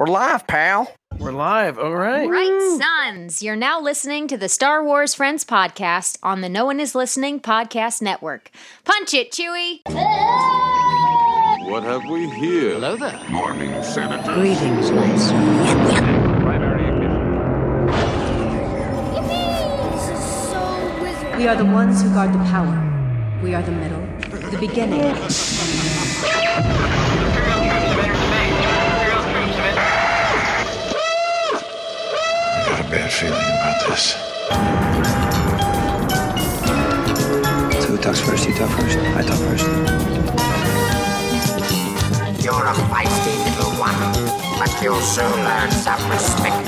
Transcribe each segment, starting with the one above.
We're live, pal. We're live. All right. Right, sons. You're now listening to the Star Wars Friends podcast on the No One Is Listening podcast network. Punch it, Chewie. What have we here? Hello there. Morning, Senator. Greetings, my son. We are the ones who guard the power. We are the middle, the beginning. Got a bad feeling about this. So who talks first? You talk first. I talk first. You're a feisty little one, but you'll soon learn self-respect.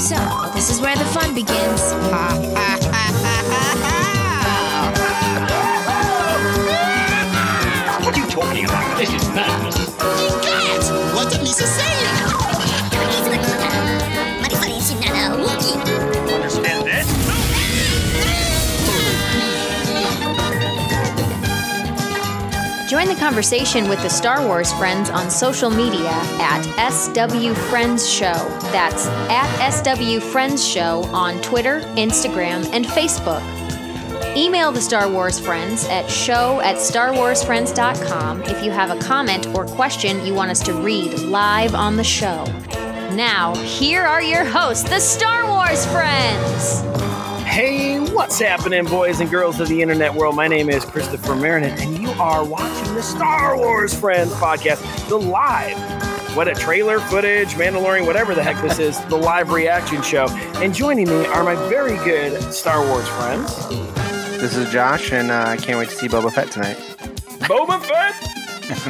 So, this is where the fun begins. What are you talking about? This is madness. You can't! What did Misa say? Understand this? Join the conversation with the Star Wars Friends on social media at SW Friends Show. That's at SW Friends Show on Twitter, Instagram, and Facebook. Email the Star Wars Friends at show@starwarsfriends.com if you have a comment or question you want us to read live on the show. Now, here are your hosts, the Star Wars Friends! Hey, what's happening, boys and girls of the internet world? My name is Christopher Marinan, and you are watching the Star Wars Friends podcast, the live, what a trailer, footage, Mandalorian, whatever the heck this is, the live reaction show. And joining me are my very good Star Wars Friends. This is Josh, and I can't wait to see Boba Fett tonight. Boba Fett?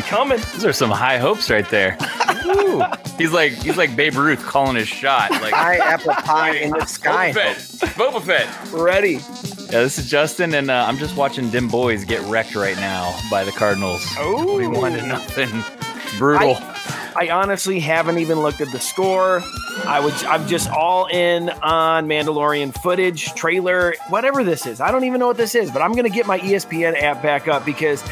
Coming. Those are some high hopes right there. Ooh. He's like Babe Ruth calling his shot. Like high apple pie in the sky. Boba Fett. Ready. Yeah, this is Justin, and I'm just watching Dim Boys get wrecked right now by the Cardinals. Oh. 1-0. Brutal. I honestly haven't even looked at the score. I'm just all in on Mandalorian footage, trailer, whatever this is. I don't even know what this is, but I'm going to get my ESPN app back up because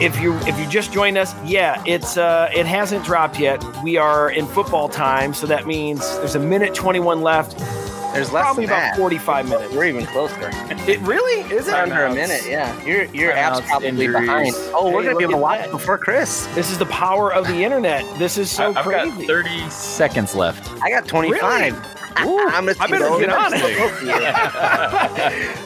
if you just joined us, yeah, it's it hasn't dropped yet. We are in football time, so that means there's 1:21 left. There's less probably than about that. 45 minutes. We're even closer. It really is under a minute. Yeah, your app's probably behind. Oh, we're gonna be able to watch before Chris. This is the power of the internet. This is so crazy. I've got 30 seconds left. I got 25. Really? Ooh, I better get on it.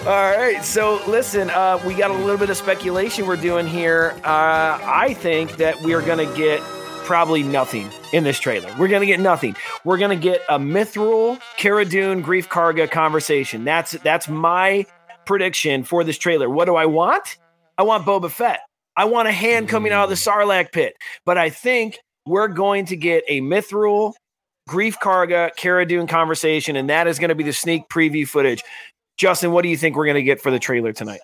All right. So listen, we got a little bit of speculation we're doing here. I think that we are gonna get probably nothing in this trailer. We're going to get nothing. We're going to get a Mythrol, Cara Dune, Greef Karga conversation. That's my prediction for this trailer. What do I want? I want Boba Fett. I want a hand coming out of the Sarlacc pit. But I think we're going to get a Mythrol, Greef Karga, Cara Dune conversation, and that is going to be the sneak preview footage. Justin, what do you think we're going to get for the trailer tonight?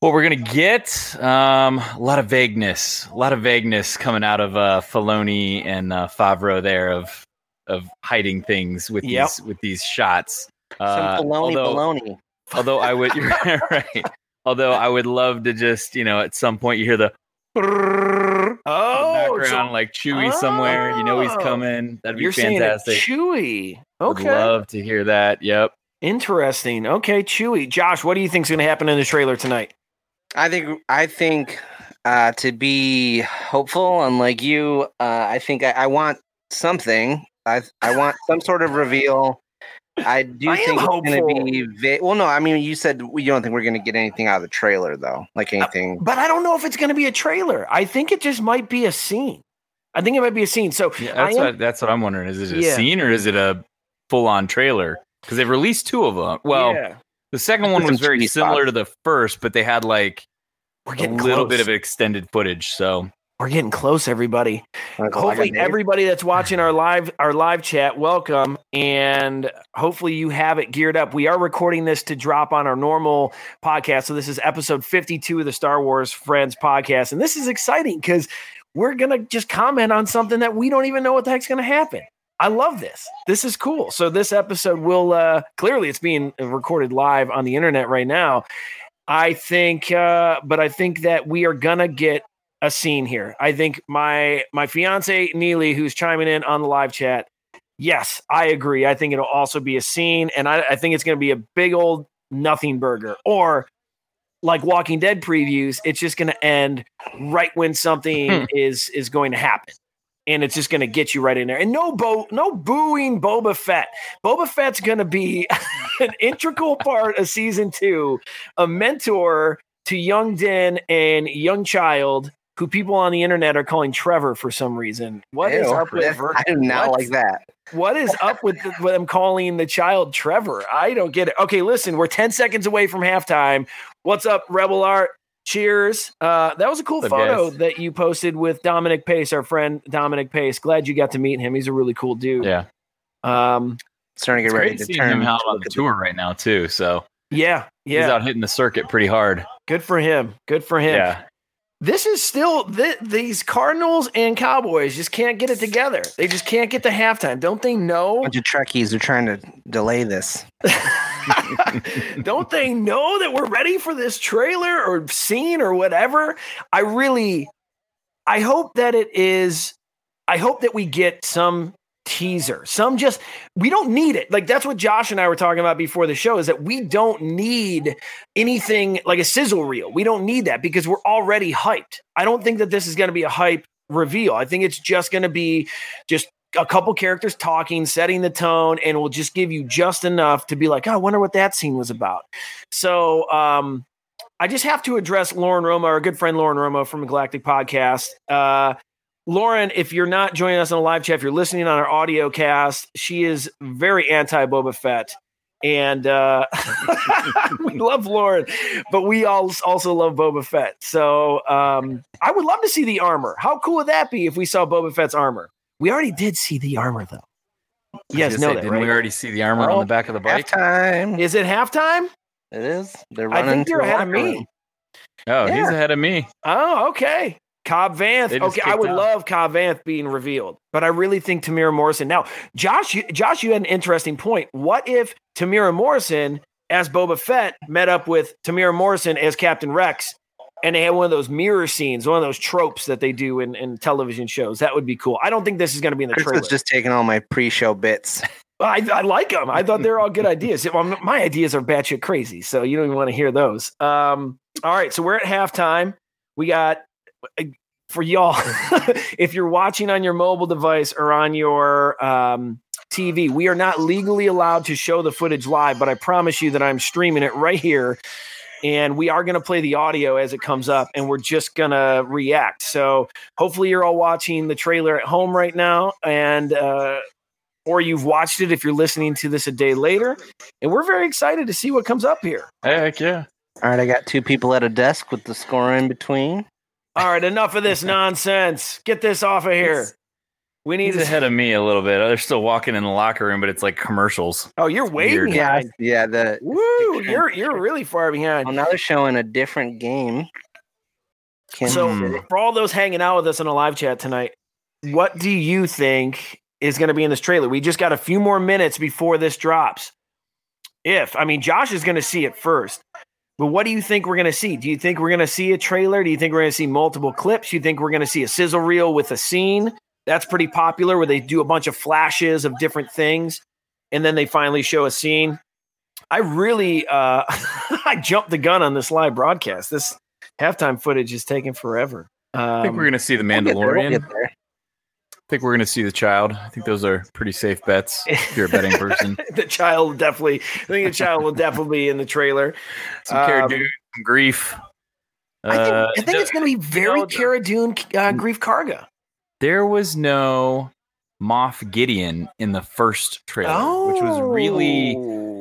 Well, we're going to get a lot of vagueness. A lot of vagueness coming out of Filoni and Favreau there of hiding things with these shots. Some baloney. Although I would right. Although I would love to just, at some point you hear the background, like Chewie somewhere. You know he's coming. That'd be fantastic. Chewie. Okay. I'd love to hear that. Yep. Interesting. Okay, Chewie. Josh, what do you think is going to happen in the trailer tonight? I think to be hopeful, unlike you, I think I want something. I want some sort of reveal. I think it's going to be you said you don't think we're going to get anything out of the trailer, though, like anything. But I don't know if it's going to be a trailer. I think it just might be a scene. So yeah, that's what I'm wondering. Is it a scene or is it a full-on trailer? Because they've released two of them. Well, The second one was very similar to the first, but they had like a little bit of extended footage. So we're getting close, everybody. Hopefully, everybody that's watching our live chat, welcome, and hopefully you have it geared up. We are recording this to drop on our normal podcast, so this is episode 52 of the Star Wars Friends podcast, and this is exciting because we're gonna just comment on something that we don't even know what the heck's gonna happen. I love this. This is cool. So this episode will clearly it's being recorded live on the internet right now. I think that we are going to get a scene here. I think my fiance Neely, who's chiming in on the live chat, yes, I agree. I think it'll also be a scene, and I think it's going to be a big old nothing burger, or like Walking Dead previews, it's just going to end right when something is going to happen. And it's just going to get you right in there. And no booing Boba Fett. Boba Fett's going to be an integral part of season 2, a mentor to young Din and young child, who people on the internet are calling Trevor for some reason. What is up with Trevor? I do not like that. What is up with them calling the child Trevor? I don't get it. Okay, listen, we're 10 seconds away from halftime. What's up, Rebel Art? Cheers. That was a cool photo that you posted with Dominic Pace, our friend Dominic Pace. Glad you got to meet him. He's a really cool dude. Yeah. Starting to get ready to turn him out on the tour right now too. So yeah, he's out hitting the circuit pretty hard. Good for him. Yeah. This is still these Cardinals and Cowboys just can't get it together. They just can't get to halftime. Don't they know? A bunch of Trekkies are trying to delay this. Don't they know that we're ready for this trailer or scene or whatever? I hope that it is. I hope that we get some teaser. We don't need it. Like, that's what Josh and I were talking about before the show, is that we don't need anything like a sizzle reel. We don't need that because we're already hyped. I don't think that this is going to be a hype reveal. I think it's just going to be just a couple characters talking, setting the tone, and we'll just give you just enough to be like, oh, I wonder what that scene was about. So, I just have to address Lauren Romo, our good friend Lauren Romo from the Galactic Podcast. Lauren, if you're not joining us on a live chat, if you're listening on our audio cast, she is very anti-Boba Fett. And we love Lauren, but we also love Boba Fett. So I would love to see the armor. How cool would that be if we saw Boba Fett's armor? We already did see the armor, though. Yes, no, didn't we already see the armor on the back of the bike? Halftime. Is it halftime? It is. They're running. I think they're ahead of me. Oh, yeah. He's ahead of me. Oh, okay. Cobb Vanth. Okay, I would love Cobb Vanth being revealed, but I really think Temuera Morrison. Now, Josh, you had an interesting point. What if Temuera Morrison as Boba Fett met up with Temuera Morrison as Captain Rex, and they had one of those mirror scenes, one of those tropes that they do in television shows? That would be cool. I don't think this is going to be in the trailer. Just taking all my pre-show bits. I like them. I thought they're all good ideas. My ideas are batshit crazy, so you don't even want to hear those. All right, so we're at halftime. We got. For y'all, if you're watching on your mobile device or on your TV, we are not legally allowed to show the footage live, but I promise you that I'm streaming it right here, and we are going to play the audio as it comes up, and we're just going to react. So hopefully you're all watching the trailer at home right now, and or you've watched it if you're listening to this a day later, and we're very excited to see what comes up here. Heck yeah. All right, I got two people at a desk with the score in between. All right, enough of this nonsense. Get this off of here. We need to ahead of me a little bit. They're still walking in the locker room, but it's like commercials. Oh, you're way behind. Yeah, woo! You're really far behind. Well, now they're showing a different game. So for all those hanging out with us in a live chat tonight, what do you think is going to be in this trailer? We just got a few more minutes before this drops. Josh is going to see it first. But what do you think we're going to see? Do you think we're going to see a trailer? Do you think we're going to see multiple clips? Do you think we're going to see a sizzle reel with a scene? That's pretty popular, where they do a bunch of flashes of different things, and then they finally show a scene. I really I jumped the gun on this live broadcast. This halftime footage is taking forever. I think we're going to see the Mandalorian. We'll get there. I think we're going to see the child. I think those are pretty safe bets if you're a betting person. I think the child will definitely be in the trailer. Some Cara Dune, some Greef. I think it's going to be very Cara Dune, Greef Karga. There was no Moff Gideon in the first trailer, which was really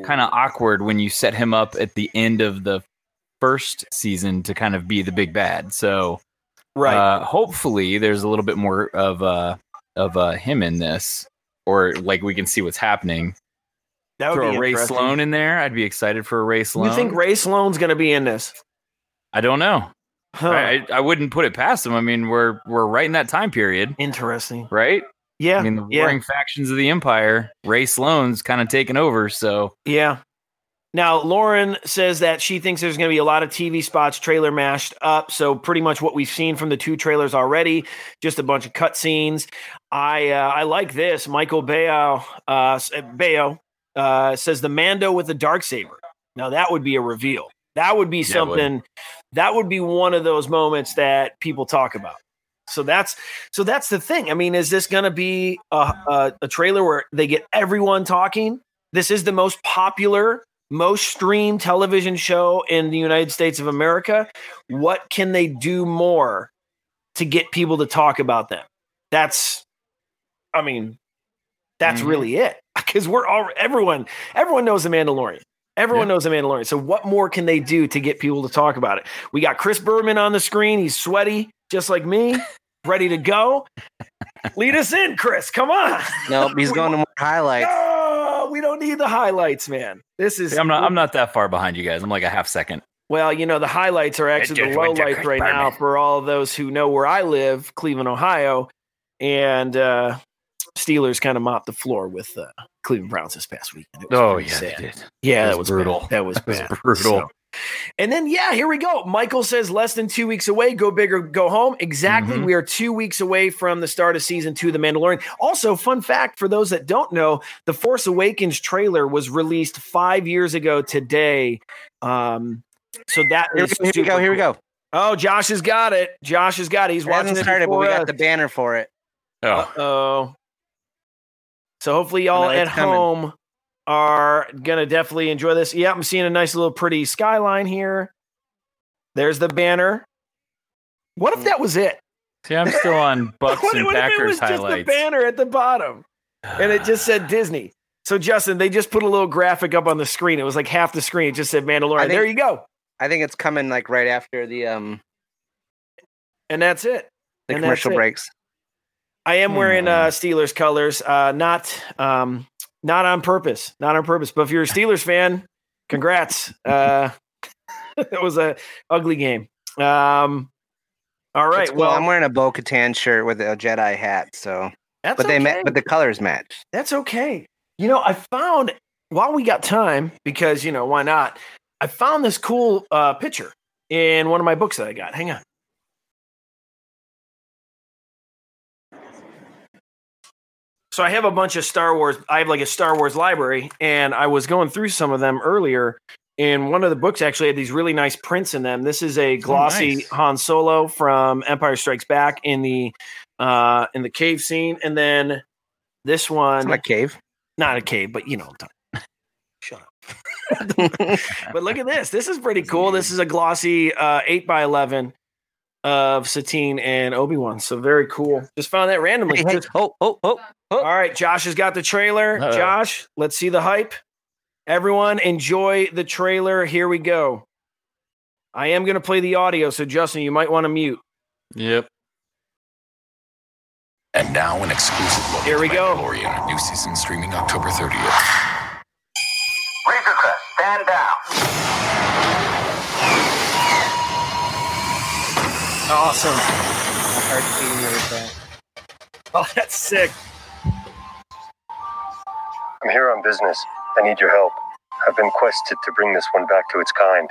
kind of awkward when you set him up at the end of the first season to kind of be the big bad. So hopefully there's a little bit more of him in this, or like we can see what's happening. That would be Rae Sloane in there. I'd be excited for a Rae Sloane. You think Rae Sloane's going to be in this? I don't know. Huh. I wouldn't put it past him. I mean, we're right in that time period. Interesting, right? Yeah. I mean, the warring factions of the Empire. Rae Sloane's kind of taken over. So yeah. Now, Lauren says that she thinks there's going to be a lot of TV spots trailer mashed up. So pretty much what we've seen from the two trailers already, just a bunch of cutscenes. I like this. Michael Bayo says the Mando with the Darksaber. Now, that would be a reveal. That would be something. That would be one of those moments that people talk about. So that's the thing. I mean, is this going to be a trailer where they get everyone talking? This is the most popular, most streamed television show in the United States of America. What can they do more to get people to talk about them? That's really it. Because everyone knows the Mandalorian. Everyone knows the Mandalorian. So what more can they do to get people to talk about it? We got Chris Berman on the screen. He's sweaty, just like me, ready to go. Lead us in, Chris. Come on. Nope, he's going to more highlights. No, we don't need the highlights, man. This is. I'm not that far behind you guys. I'm like a half second. Well, you know, the highlights are actually the low lights right now for all of those who know where I live, Cleveland, Ohio, and Steelers kind of mopped the floor with Cleveland Browns this past week. Oh, yeah, they did. Yeah, that was brutal. Bad. That was brutal. So, and then, here we go. Michael says less than 2 weeks away. Go big or go home. Exactly. Mm-hmm. We are 2 weeks away from the start of season 2 of The Mandalorian. Also, fun fact for those that don't know, the Force Awakens trailer was released 5 years ago today. So that is here we go. Oh, Josh has got it. He's watching it. We got the banner for it. Oh. So hopefully y'all at home are going to definitely enjoy this. Yeah, I'm seeing a nice little pretty skyline here. There's the banner. What if that was it? See, I'm still on Bucks and Packers highlights. What if it was just the banner at the bottom? And it just said Disney. So, Justin, they just put a little graphic up on the screen. It was like half the screen. It just said Mandalorian. There you go. I think it's coming like right after the... And that's it. The commercial breaks. I am wearing Steelers colors, not on purpose, But if you're a Steelers fan, congrats. It was a ugly game. All right. Cool. Well, I'm wearing a Bo-Katan shirt with a Jedi hat. So that's okay. But the colors match. That's okay. You know, I found while we got time, because you know, why not? I found this cool picture in one of my books that I got. Hang on. So I have a bunch of Star Wars. I have like a Star Wars library, and I was going through some of them earlier. And one of the books actually had these really nice prints in them. This is a glossy Han Solo from Empire Strikes Back in the cave scene, and then this one. It's not a cave, but you know. Shut up. But look at this. This is pretty cool. This is a glossy 8x11. Of Satine and Obi-Wan. So very cool. Just found that randomly. Hey. Oh. All right. Josh has got the trailer. Uh-oh. Josh, let's see the hype. Everyone enjoy the trailer. Here we go. I am going to play the audio. So Justin, you might want to mute. Yep. And now an exclusive look. Here we go. Mandalorian, new season streaming October 30th. Razor Crest, stand down. Awesome. Oh, that's sick. I'm here on business. I need your help. I've been quested to bring this one back to its kind.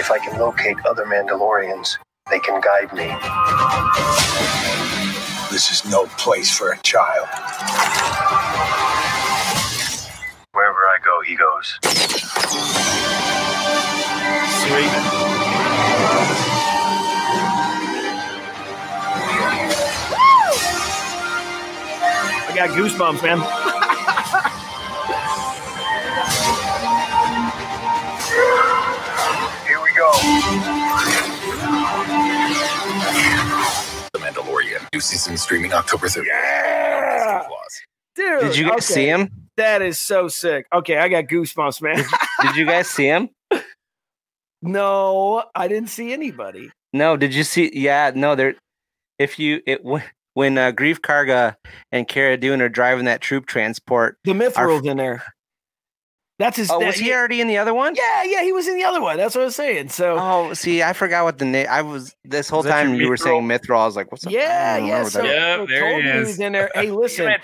If I can locate other Mandalorians, they can guide me. This is no place for a child. Wherever I go, he goes. Sweet. I got goosebumps, man. Here we go. The Mandalorian, new season streaming October 30th. Yeah! Dude, did you guys see him? That is so sick. Okay, I got goosebumps, man. Did you guys see him? No, I didn't see anybody. No, did you see? Yeah, no. There, when Greef Karga and Cara Dune are driving that troop transport, the Mythrol's in there. That's his. Oh, was he already in the other one? Yeah, he was in the other one. That's what I was saying. So, see, I forgot what the name. I was this whole time you were saying Mythrol. I was like, what's up? Yeah. So, there he is. In there. Hey, listen,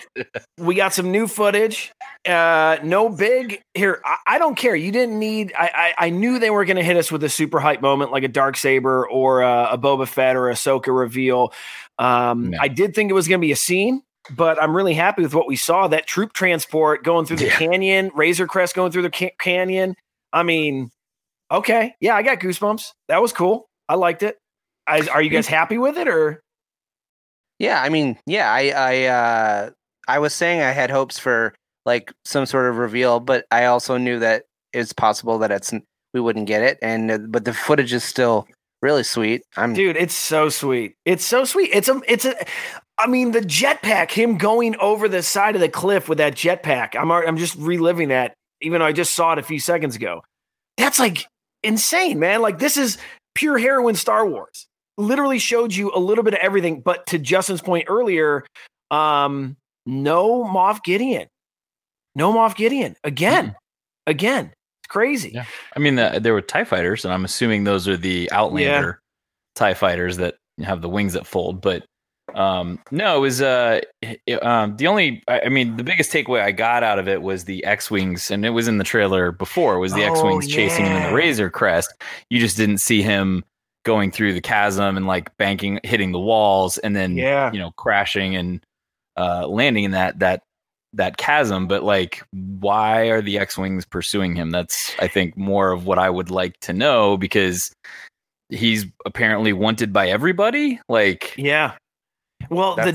we got some new footage. No big here. I don't care. You didn't need. I knew they were going to hit us with a super hype moment like a Darksaber or a Boba Fett or Ahsoka reveal. I did think it was going to be a scene. But I'm really happy with what we saw. That troop transport going through the canyon, Razor Crest going through the canyon. I mean, okay. Yeah, I got goosebumps. That was cool. I liked it. Are you guys happy with it? Or? Yeah, I mean, yeah, I was saying I had hopes for like some sort of reveal, but I also knew that it's possible that we wouldn't get it. But the footage is still really sweet. Dude, it's so sweet. I mean, the jetpack, him going over the side of the cliff with that jetpack. I'm just reliving that, even though I just saw it a few seconds ago. That's like insane, man. Like, this is pure heroin Star Wars. Literally showed you a little bit of everything. But to Justin's point earlier, no Moff Gideon. No Moff Gideon. Again. It's crazy. Yeah. I mean, there were TIE fighters, and I'm assuming those are the Outlander TIE fighters that have the wings that fold. But no, it was the biggest takeaway I got out of it was the X-Wings, and it was in the trailer before, was the X-Wings chasing him in the Razor Crest. You just didn't see him going through the chasm and like banking, hitting the walls, and then, crashing and landing in that chasm. But like, why are the X-Wings pursuing him? That's, I think, more of what I would like to know, because he's apparently wanted by everybody. Like, yeah. Well, the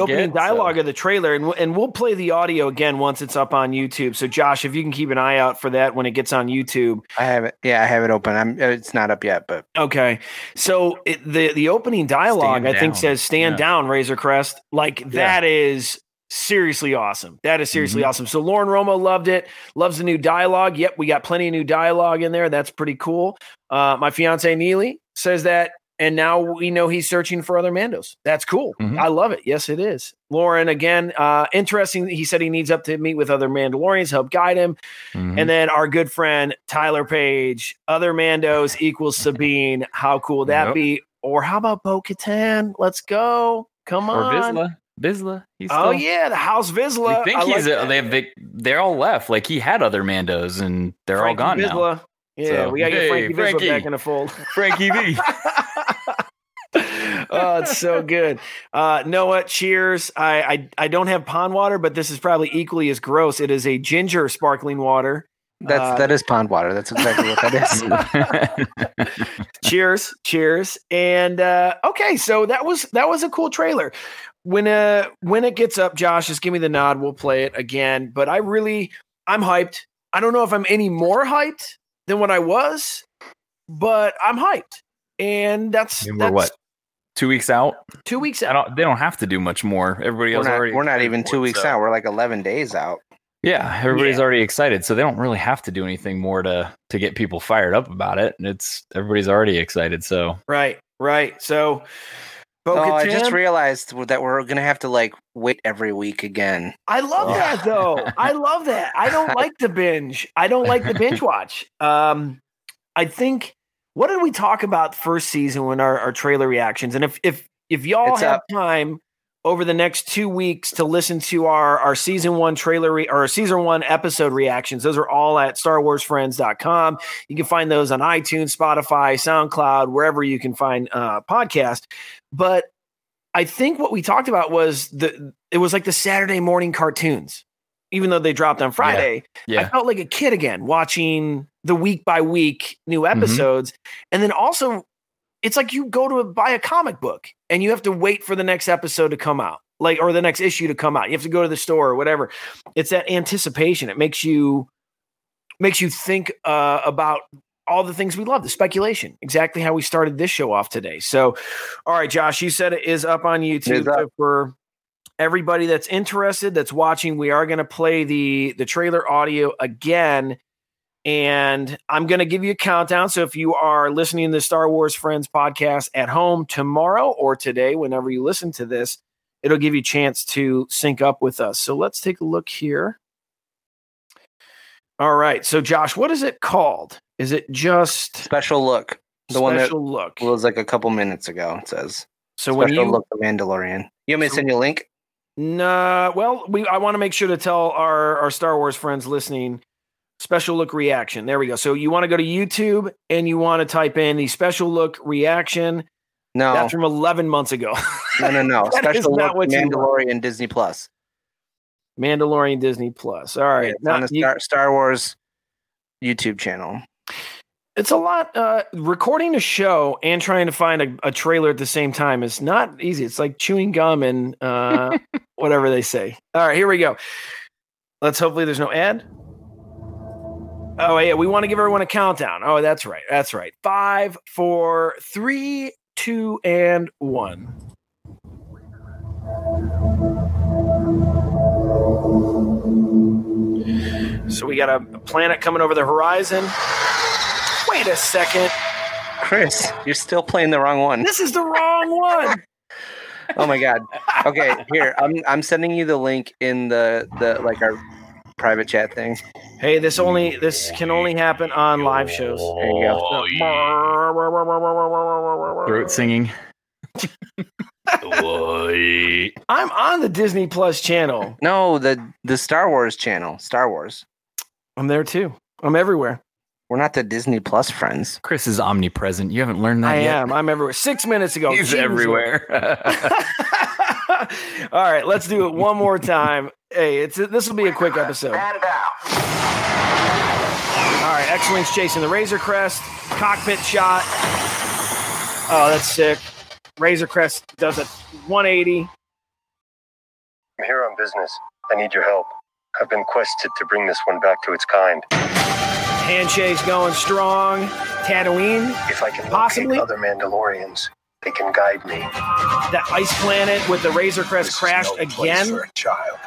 opening dialogue of the trailer, and we'll play the audio again once it's up on YouTube. So, Josh, if you can keep an eye out for that when it gets on YouTube. I have it. Yeah, I have it open. It's not up yet, but. Okay. So the opening dialogue, I think, says stand down, Razor Crest. Like, that is seriously awesome. That is seriously awesome. So Lauren Romo loved it. Loves the new dialogue. Yep, we got plenty of new dialogue in there. That's pretty cool. My fiance, Neely, says that. And now we know he's searching for other Mandos. That's cool. Mm-hmm. I love it. Yes, it is. Lauren, again, interesting. He said he needs up to meet with other Mandalorians, help guide him. Mm-hmm. And then our good friend, Tyler Page, other Mandos equals Sabine. How cool would that be? Or how about Bo-Katan? Let's go. Come on. Or Vizsla. The House Vizsla. They're all left. Like, he had other Mandos, and they're Frankie all gone Vizsla. Now. Yeah, so, we got to get Frankie Vizsla back in the fold. Frankie V. Oh, it's so good. Noah, cheers. I don't have pond water, but this is probably equally as gross. It is a ginger sparkling water. That is pond water. That's exactly what that is. Cheers. And okay, so that was a cool trailer. When it gets up, Josh, just give me the nod. We'll play it again. But I'm hyped. I don't know if I'm any more hyped than what I was, but I'm hyped. And that's what? 2 weeks out? 2 weeks out. They don't have to do much more. We're not even 2 weeks out. We're like 11 days out. Yeah, everybody's already excited, so they don't really have to do anything more to get people fired up about it. And everybody's already excited. So right. So, Bo-Katan. I just realized that we're going to have to like wait every week again. I love that though. I love that. I don't like the binge. I don't like the binge watch. I think. What did we talk about first season when our trailer reactions? And if y'all time over the next 2 weeks to listen to our season one trailer or season one episode reactions, those are all at StarWarsFriends.com. You can find those on iTunes, Spotify, SoundCloud, wherever you can find podcasts. But I think what we talked about was it was like the Saturday morning cartoons, even though they dropped on Friday. Yeah. I felt like a kid again watching the week by week new episodes. Mm-hmm. And then also it's like you go to buy a comic book and you have to wait for the next episode to come out, like, or the next issue to come out. You have to go to the store or whatever. It's that anticipation. It makes you think about all the things we love, the speculation, exactly how we started this show off today. So, all right, Josh, you said it is up on YouTube. So for everybody that's interested, that's watching, we are going to play the trailer audio again. And I'm going to give you a countdown. So if you are listening to the Star Wars Friends podcast at home tomorrow or today, whenever you listen to this, it'll give you a chance to sync up with us. So let's take a look here. All right. So, Josh, what is it called? Is it just Special Look? The one that look. Well, it was like a couple minutes ago, it says. So Special when you look the Mandalorian. You want me to send you a link? No. Well, I want to make sure to tell our Star Wars friends listening. Special Look Reaction. There we go. So you want to go to YouTube and you want to type in the Special Look Reaction. No. That's from 11 months ago. No. Special Look Mandalorian Disney Plus. Mandalorian Disney Plus. All right. Yeah, it's on the Star Wars YouTube channel. It's a lot. Recording a show and trying to find a trailer at the same time is not easy. It's like chewing gum and whatever they say. All right, here we go. Let's hopefully there's no ad. Oh, yeah. We want to give everyone a countdown. Oh, that's right. That's right. 5, 4, 3, 2, and 1. So we got a planet coming over the horizon. Wait a second. Chris, you're still playing the wrong one. This is the wrong one. Oh, my God. Okay, here. I'm sending you the link in the like our private chat thing. Hey, this can only happen on live shows. There you go. Oh, yeah. Throat singing. I'm on the Disney Plus channel. No, the Star Wars channel. Star Wars. I'm there too. I'm everywhere. We're not the Disney Plus friends. Chris is omnipresent. You haven't learned that yet. I am. I'm everywhere. 6 minutes ago. He's everywhere. All right, let's do it one more time. Hey, this will be a quick episode. Stand out. All right, X-Wing's chasing the Razor Crest. Cockpit shot. Oh, that's sick. Razor Crest does a 180. I'm here on business. I need your help. I've been quested to bring this one back to its kind. Handshake's going strong. Tatooine. If I can possibly locate other Mandalorians, they can guide me. That ice planet with the Razor Crest crashed again. For a child.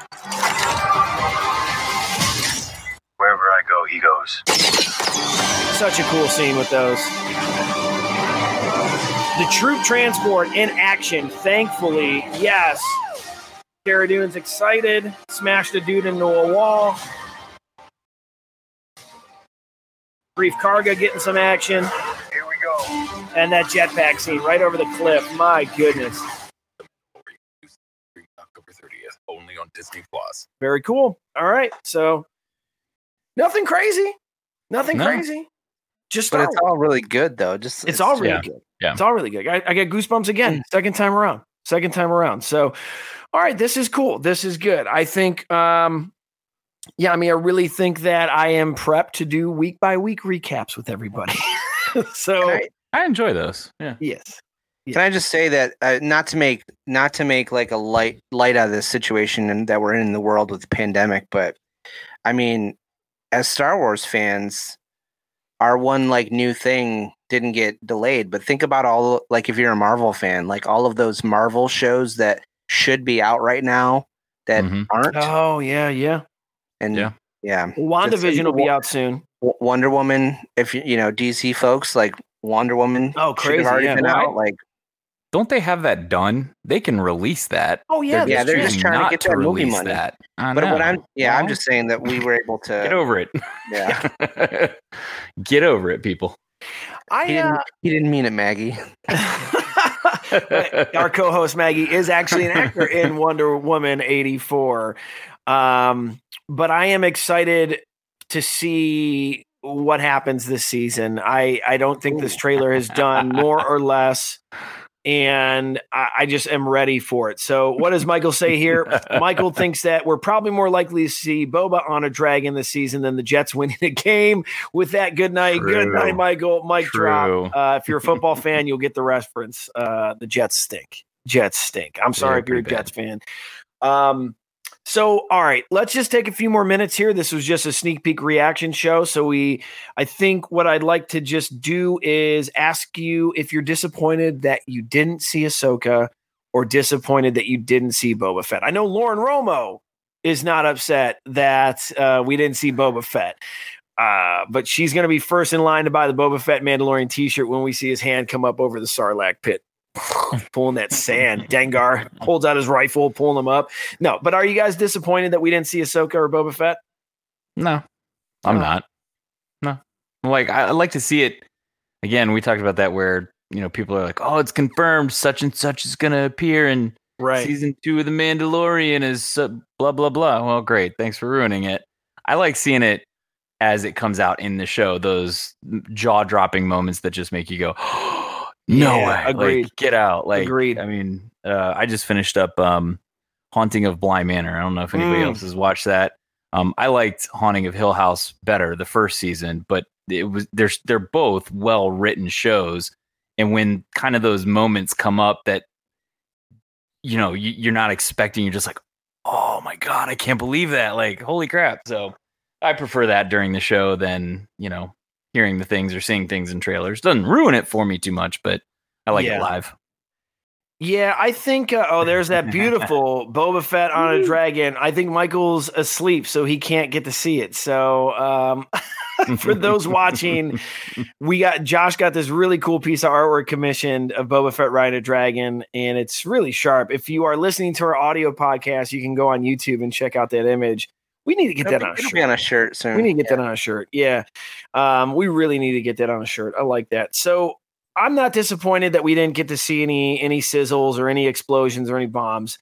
Wherever I go, he goes. Such a cool scene with those. The troop transport in action, thankfully, yes. Cara Dune's excited. Smashed a dude into a wall. Greef Karga getting some action. Here we go. And that jetpack scene right over the cliff. My goodness. October 30th, only on Disney Plus. Very cool. All right. So nothing crazy. Nothing crazy. Just but it's all really good, though. It's all really good. Yeah. It's all really good. I got goosebumps again. Second time around. So, all right, this is cool. This is good. I think, I really think that I am prepped to do week by week recaps with everybody. So I enjoy those. Yeah. Yes. Can I just say that not to make like a light out of this situation and that we're in the world with the pandemic, but I mean, as Star Wars fans, our one like new thing didn't get delayed, but think about all, like if you're a Marvel fan, like all of those Marvel shows that should be out right now that aren't. Oh yeah. And yeah. WandaVision will be out soon. Wonder Woman. If you know, DC folks, like Wonder Woman. Oh, crazy. Already been out. Like, don't they have that done? They can release that. Oh yeah. They're just trying to get that movie money. I'm just saying that we were able to get over it. Yeah. Get over it, people. He didn't mean it, Maggie. Our co-host Maggie is actually an actor in Wonder Woman 84. But I am excited to see what happens this season. I don't think this trailer has done more or less, and I just am ready for it. So what does Michael say here? Michael thinks that we're probably more likely to see Boba on a dragon this season than the Jets winning a game. With that, good night. True. Good night, Michael. Mic drop. If you're a football fan, you'll get the reference. The Jets stink. I'm sorry if you're a Jets fan. So, all right, let's just take a few more minutes here. This was just a sneak peek reaction show. So I think what I'd like to just do is ask you if you're disappointed that you didn't see Ahsoka or disappointed that you didn't see Boba Fett. I know Lauren Romo is not upset that we didn't see Boba Fett, but she's going to be first in line to buy the Boba Fett Mandalorian t-shirt when we see his hand come up over the Sarlacc pit. Pulling that sand. Dengar holds out his rifle, pulling him up. No, but are you guys disappointed that we didn't see Ahsoka or Boba Fett? No. I'm not. No. Like, I like to see it. Again, we talked about that where, you know, people are like, oh, it's confirmed such and such is going to appear in season 2 of The Mandalorian is blah, blah, blah. Well, great. Thanks for ruining it. I like seeing it as it comes out in the show. Those jaw dropping moments that just make you go, oh, no way. Agreed. Like, get out. Like, agreed. I mean, I just finished up Haunting of Bly Manor. I don't know if anybody else has watched that. I liked Haunting of Hill House better the first season, but it was they're both well written shows, and when kind of those moments come up that you know you're not expecting, you're just like, oh my god, I can't believe that! Like, holy crap! So I prefer that during the show than you know hearing the things or seeing things in trailers. Doesn't ruin it for me too much, but I like it live. Yeah, I think, there's that beautiful Boba Fett on a dragon. I think Michael's asleep, so he can't get to see it. So for those watching, Josh got this really cool piece of artwork commissioned of Boba Fett riding a dragon, and it's really sharp. If you are listening to our audio podcast, you can go on YouTube and check out that image. We need to get that on a shirt. Be on a shirt soon. We need to get that on a shirt. Yeah. We really need to get that on a shirt. I like that. So I'm not disappointed that we didn't get to see any sizzles or any explosions or any bombs.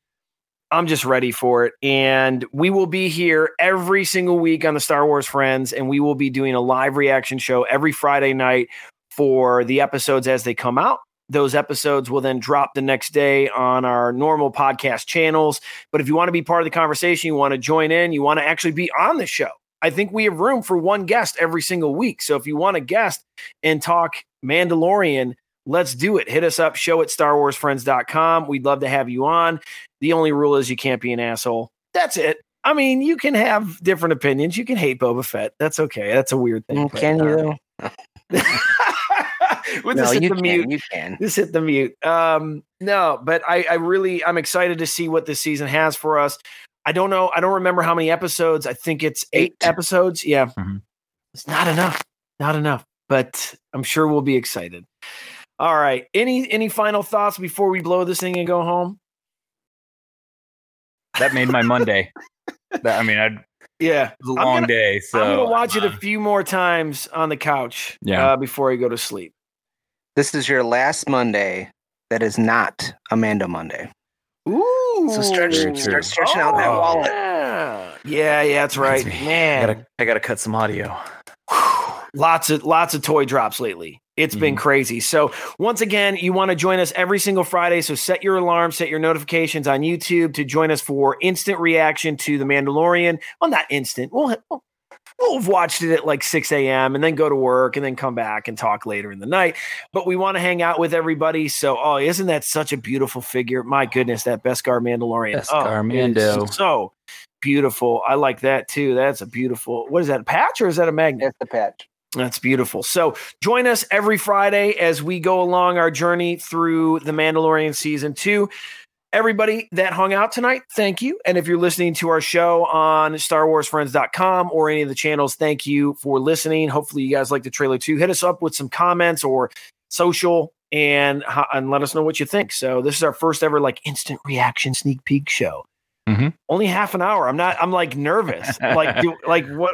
I'm just ready for it. And we will be here every single week on the Star Wars Friends, and we will be doing a live reaction show every Friday night for the episodes as they come out. Those episodes will then drop the next day on our normal podcast channels. But if you want to be part of the conversation, you want to join in, you want to actually be on the show. I think we have room for one guest every single week. So if you want a guest and talk Mandalorian, let's do it. Hit us up, show@starwarsfriends.com. We'd love to have you on. The only rule is you can't be an asshole. That's it. I mean, you can have different opinions. You can hate Boba Fett. That's okay. That's a weird thing. Can you? Just hit the mute. No, but I'm excited to see what this season has for us. I don't know. I don't remember how many episodes. I think it's 8 episodes. Yeah. Mm-hmm. It's not enough. Not enough. But I'm sure we'll be excited. All right. Any final thoughts before we blow this thing and go home? That made my Monday. It was a long day. So I'm going to watch it a few more times on the couch before I go to sleep. This is your last Monday that is not Amanda Monday. Ooh. So start stretching out that wallet. Yeah, that's right. Man. I gotta cut some audio. Lots of toy drops lately. It's been crazy. So once again, you want to join us every single Friday. So set your alarm, set your notifications on YouTube to join us for instant reaction to The Mandalorian. Well, not instant. We'll have watched it at like 6 a.m. and then go to work and then come back and talk later in the night. But we want to hang out with everybody. So, isn't that such a beautiful figure? My goodness, that Beskar Mandalorian. Beskar Mando. So beautiful. I like that too. That's a beautiful, what is that, a patch or is that a magnet? That's the patch. That's beautiful. So join us every Friday as we go along our journey through The Mandalorian Season 2. Everybody that hung out tonight, thank you. And if you're listening to our show on StarWarsFriends.com or any of the channels, thank you for listening. Hopefully you guys like the trailer too. Hit us up with some comments or social and let us know what you think. So this is our first ever like instant reaction sneak peek show. Mm-hmm. Only half an hour. I'm like nervous. Like, what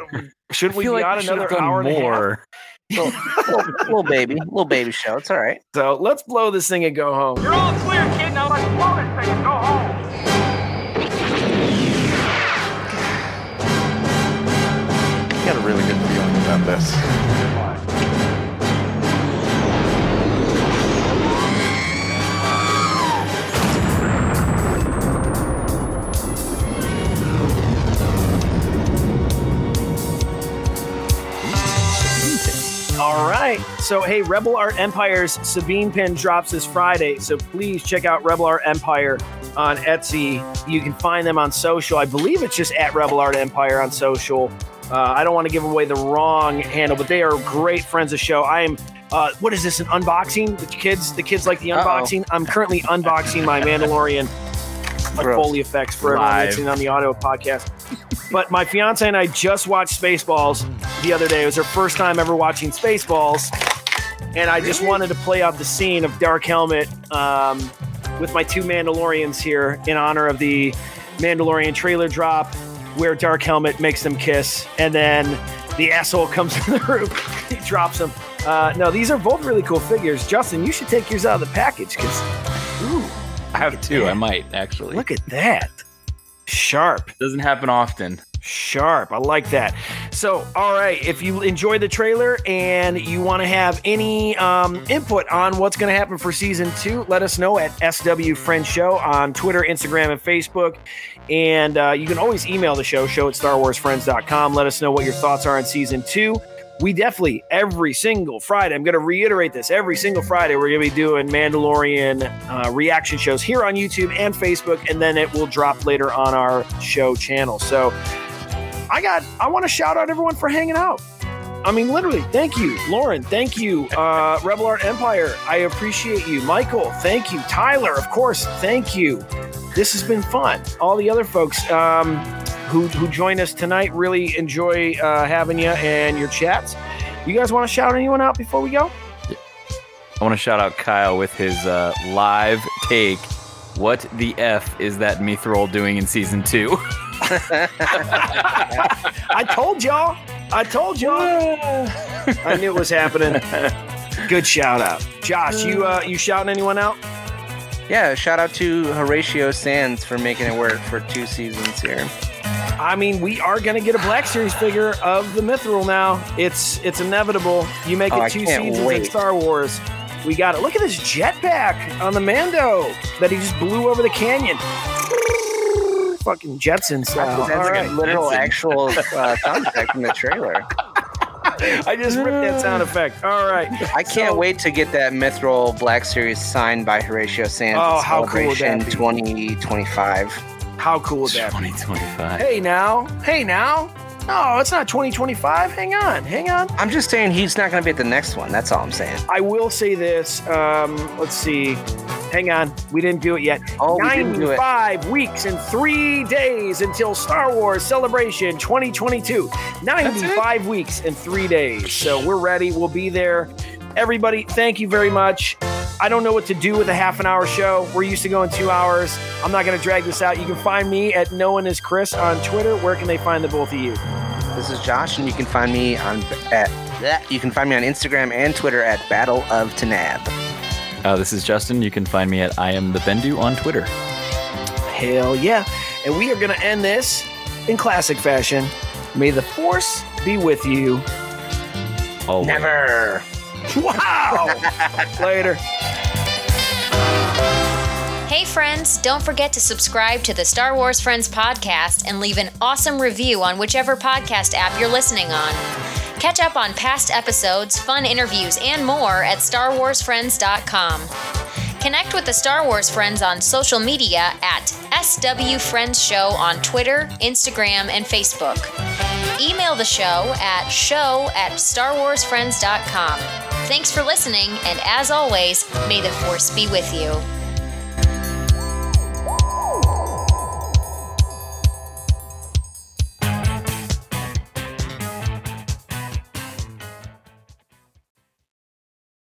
should we be like on another hour more? And a half? little baby show. It's all right. So let's blow this thing and go home. You're all clear, kid. Now let's blow this thing and go home. I got a really good feeling about this. All right. So, hey, Rebel Art Empire's Sabine pin drops this Friday. So please check out Rebel Art Empire on Etsy. You can find them on social. I believe it's just at Rebel Art Empire on social. I don't want to give away the wrong handle, but they are great friends of the show. I am, what is this, an unboxing? The kids like the unboxing. I'm currently unboxing my Mandalorian. Like Foley effects for everyone listening on the audio podcast. But my fiance and I just watched Spaceballs the other day. It was her first time ever watching Spaceballs. And I just wanted to play out the scene of Dark Helmet with my two Mandalorians here in honor of the Mandalorian trailer drop where Dark Helmet makes them kiss. And then The asshole comes in the room. He drops them. No, these are both really cool figures. Justin, you should take yours out of the package because, ooh, I have two. I might actually. Look at that. Sharp. Doesn't happen often. Sharp. I like that. So, all right. If you enjoy the trailer and you want to have any input on what's going to happen for season 2, let us know at SW Friends Show on Twitter, Instagram, and Facebook. And you can always email the show at StarWarsFriends.com. Let us know what your thoughts are on season 2. We definitely, every single Friday, I'm going to reiterate this, every single Friday we're going to be doing Mandalorian reaction shows here on YouTube and Facebook, and then it will drop later on our show channel. So I want to shout out everyone for hanging out. I mean, literally, thank you, Lauren. Thank you, Rebel Art Empire. I appreciate you. Michael, thank you. Tyler, of course, thank you. This has been fun. All the other folks who join us tonight, really enjoy having you and your chats. You guys want to shout anyone out before we go? I want to shout out Kyle with his live take. What the F is that Mythrol doing in season 2? I told y'all. I knew it was happening. Good shout out, Josh. You shouting anyone out? Yeah, shout out to Horatio Sands for making it work for 2 seasons here. I mean, we are going to get a Black Series figure of the Mythrol now. It's inevitable. You make it 2 seasons in Star Wars. We got it. Look at this jetpack on the Mando that he just blew over the canyon. Fucking Jetson style. That's like a literal Jetson. Actual sound effect in the trailer. I just ripped that sound effect. All right. I can't wait to get that Mythrol Black Series signed by Horatio Sands. Oh, how cool would that be? 2025. How cool would that be? 2025. Hey, now. No, it's not 2025. Hang on. I'm just saying he's not going to be at the next one. That's all I'm saying. I will say this. Let's see. Hang on. We didn't do it yet. Oh, 95 weeks and 3 days until Star Wars Celebration 2022. 95 weeks and 3 days. So we're ready. We'll be there. Everybody, thank you very much. I don't know what to do with a half an hour show. We're used to going 2 hours. I'm not going to drag this out. You can find me at No One Is Chris on Twitter. Where can they find the both of you? This is Josh, and you can find me on Instagram and Twitter at Battle of Tanab. This is Justin. You can find me at I Am The Bendu on Twitter. Hell yeah. And we are going to end this in classic fashion. May the Force be with you. Always. Never. Wow. Later. Hey friends, don't forget to subscribe to the Star Wars Friends podcast and leave an awesome review on whichever podcast app you're listening on. Catch up on past episodes, fun interviews, and more at StarWarsFriends.com. Connect with the Star Wars Friends on social media at SW Friends Show on Twitter, Instagram, and Facebook. Email the show at show@StarWarsFriends.com. Thanks for listening, and as always, may the Force be with you.